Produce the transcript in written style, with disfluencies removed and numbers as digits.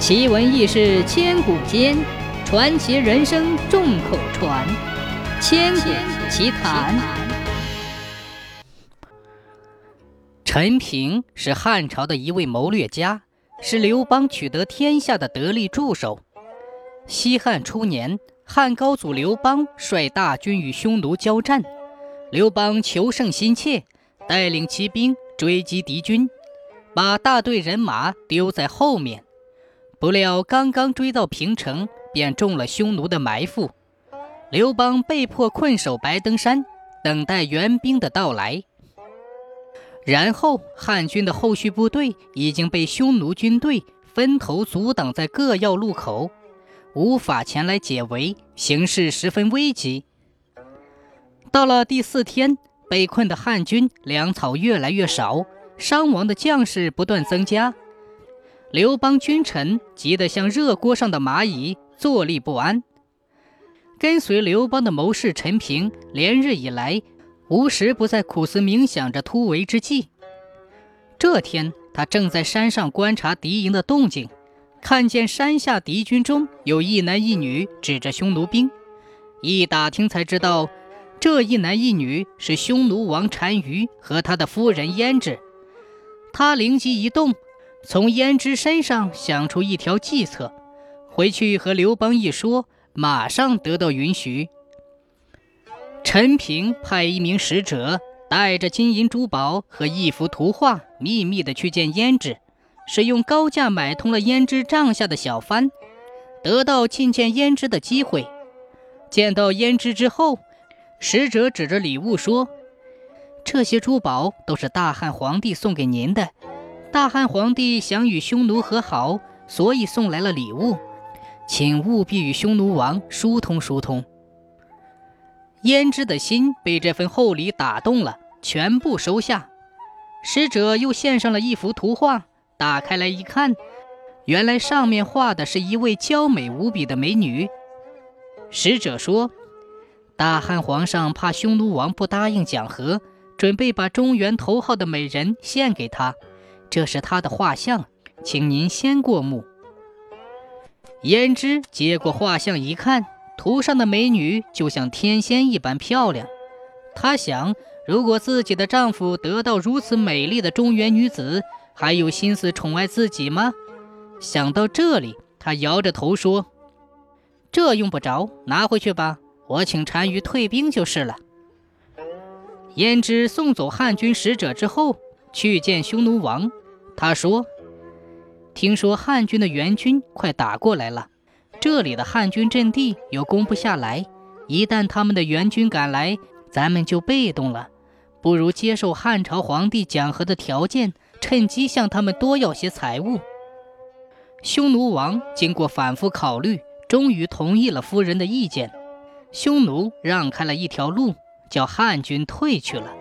奇闻异事千古间，传奇人生众口传。千古奇谈。陈平是汉朝的一位谋略家，是刘邦取得天下的得力助手。西汉初年，汉高祖刘邦率大军与匈奴交战，刘邦求胜心切，带领骑兵追击敌军，把大队人马丢在后面。不料刚刚追到平城，便中了匈奴的埋伏。刘邦被迫困守白登山，等待援兵的到来。然后汉军的后续部队已经被匈奴军队分头阻挡在各要路口，无法前来解围，形势十分危急。到了第四天，被困的汉军粮草越来越少，伤亡的将士不断增加。刘邦君臣急得像热锅上的蚂蚁，坐立不安。跟随刘邦的谋士陈平，连日以来无时不在苦思冥想着突围之计。这天，他正在山上观察敌营的动静，看见山下敌军中有一男一女指着匈奴兵，一打听才知道，这一男一女是匈奴王单于和他的夫人胭脂。他灵机一动，从胭脂身上想出一条计策，回去和刘邦一说，马上得到允许。陈平派一名使者，带着金银珠宝和一幅图画，秘密地去见胭脂，是用高价买通了胭脂帐下的小番，得到觐见胭脂的机会。见到胭脂之后，使者指着礼物说，这些珠宝都是大汉皇帝送给您的，大汉皇帝想与匈奴和好，所以送来了礼物，请务必与匈奴王疏通疏通。胭脂的心被这份厚礼打动了，全部收下。使者又献上了一幅图画，打开来一看，原来上面画的是一位娇美无比的美女。使者说，大汉皇上怕匈奴王不答应讲和，准备把中原头号的美人献给他，这是他的画像，请您先过目。胭脂接过画像一看，图上的美女就像天仙一般漂亮。她想，如果自己的丈夫得到如此美丽的中原女子，还有心思宠爱自己吗？想到这里，她摇着头说，这用不着，拿回去吧，我请单于退兵就是了。胭脂送走汉军使者之后，去见匈奴王。他说，听说汉军的援军快打过来了，这里的汉军阵地又攻不下来，一旦他们的援军赶来，咱们就被动了，不如接受汉朝皇帝讲和的条件，趁机向他们多要些财物。匈奴王经过反复考虑，终于同意了夫人的意见。匈奴让开了一条路，叫汉军退去了。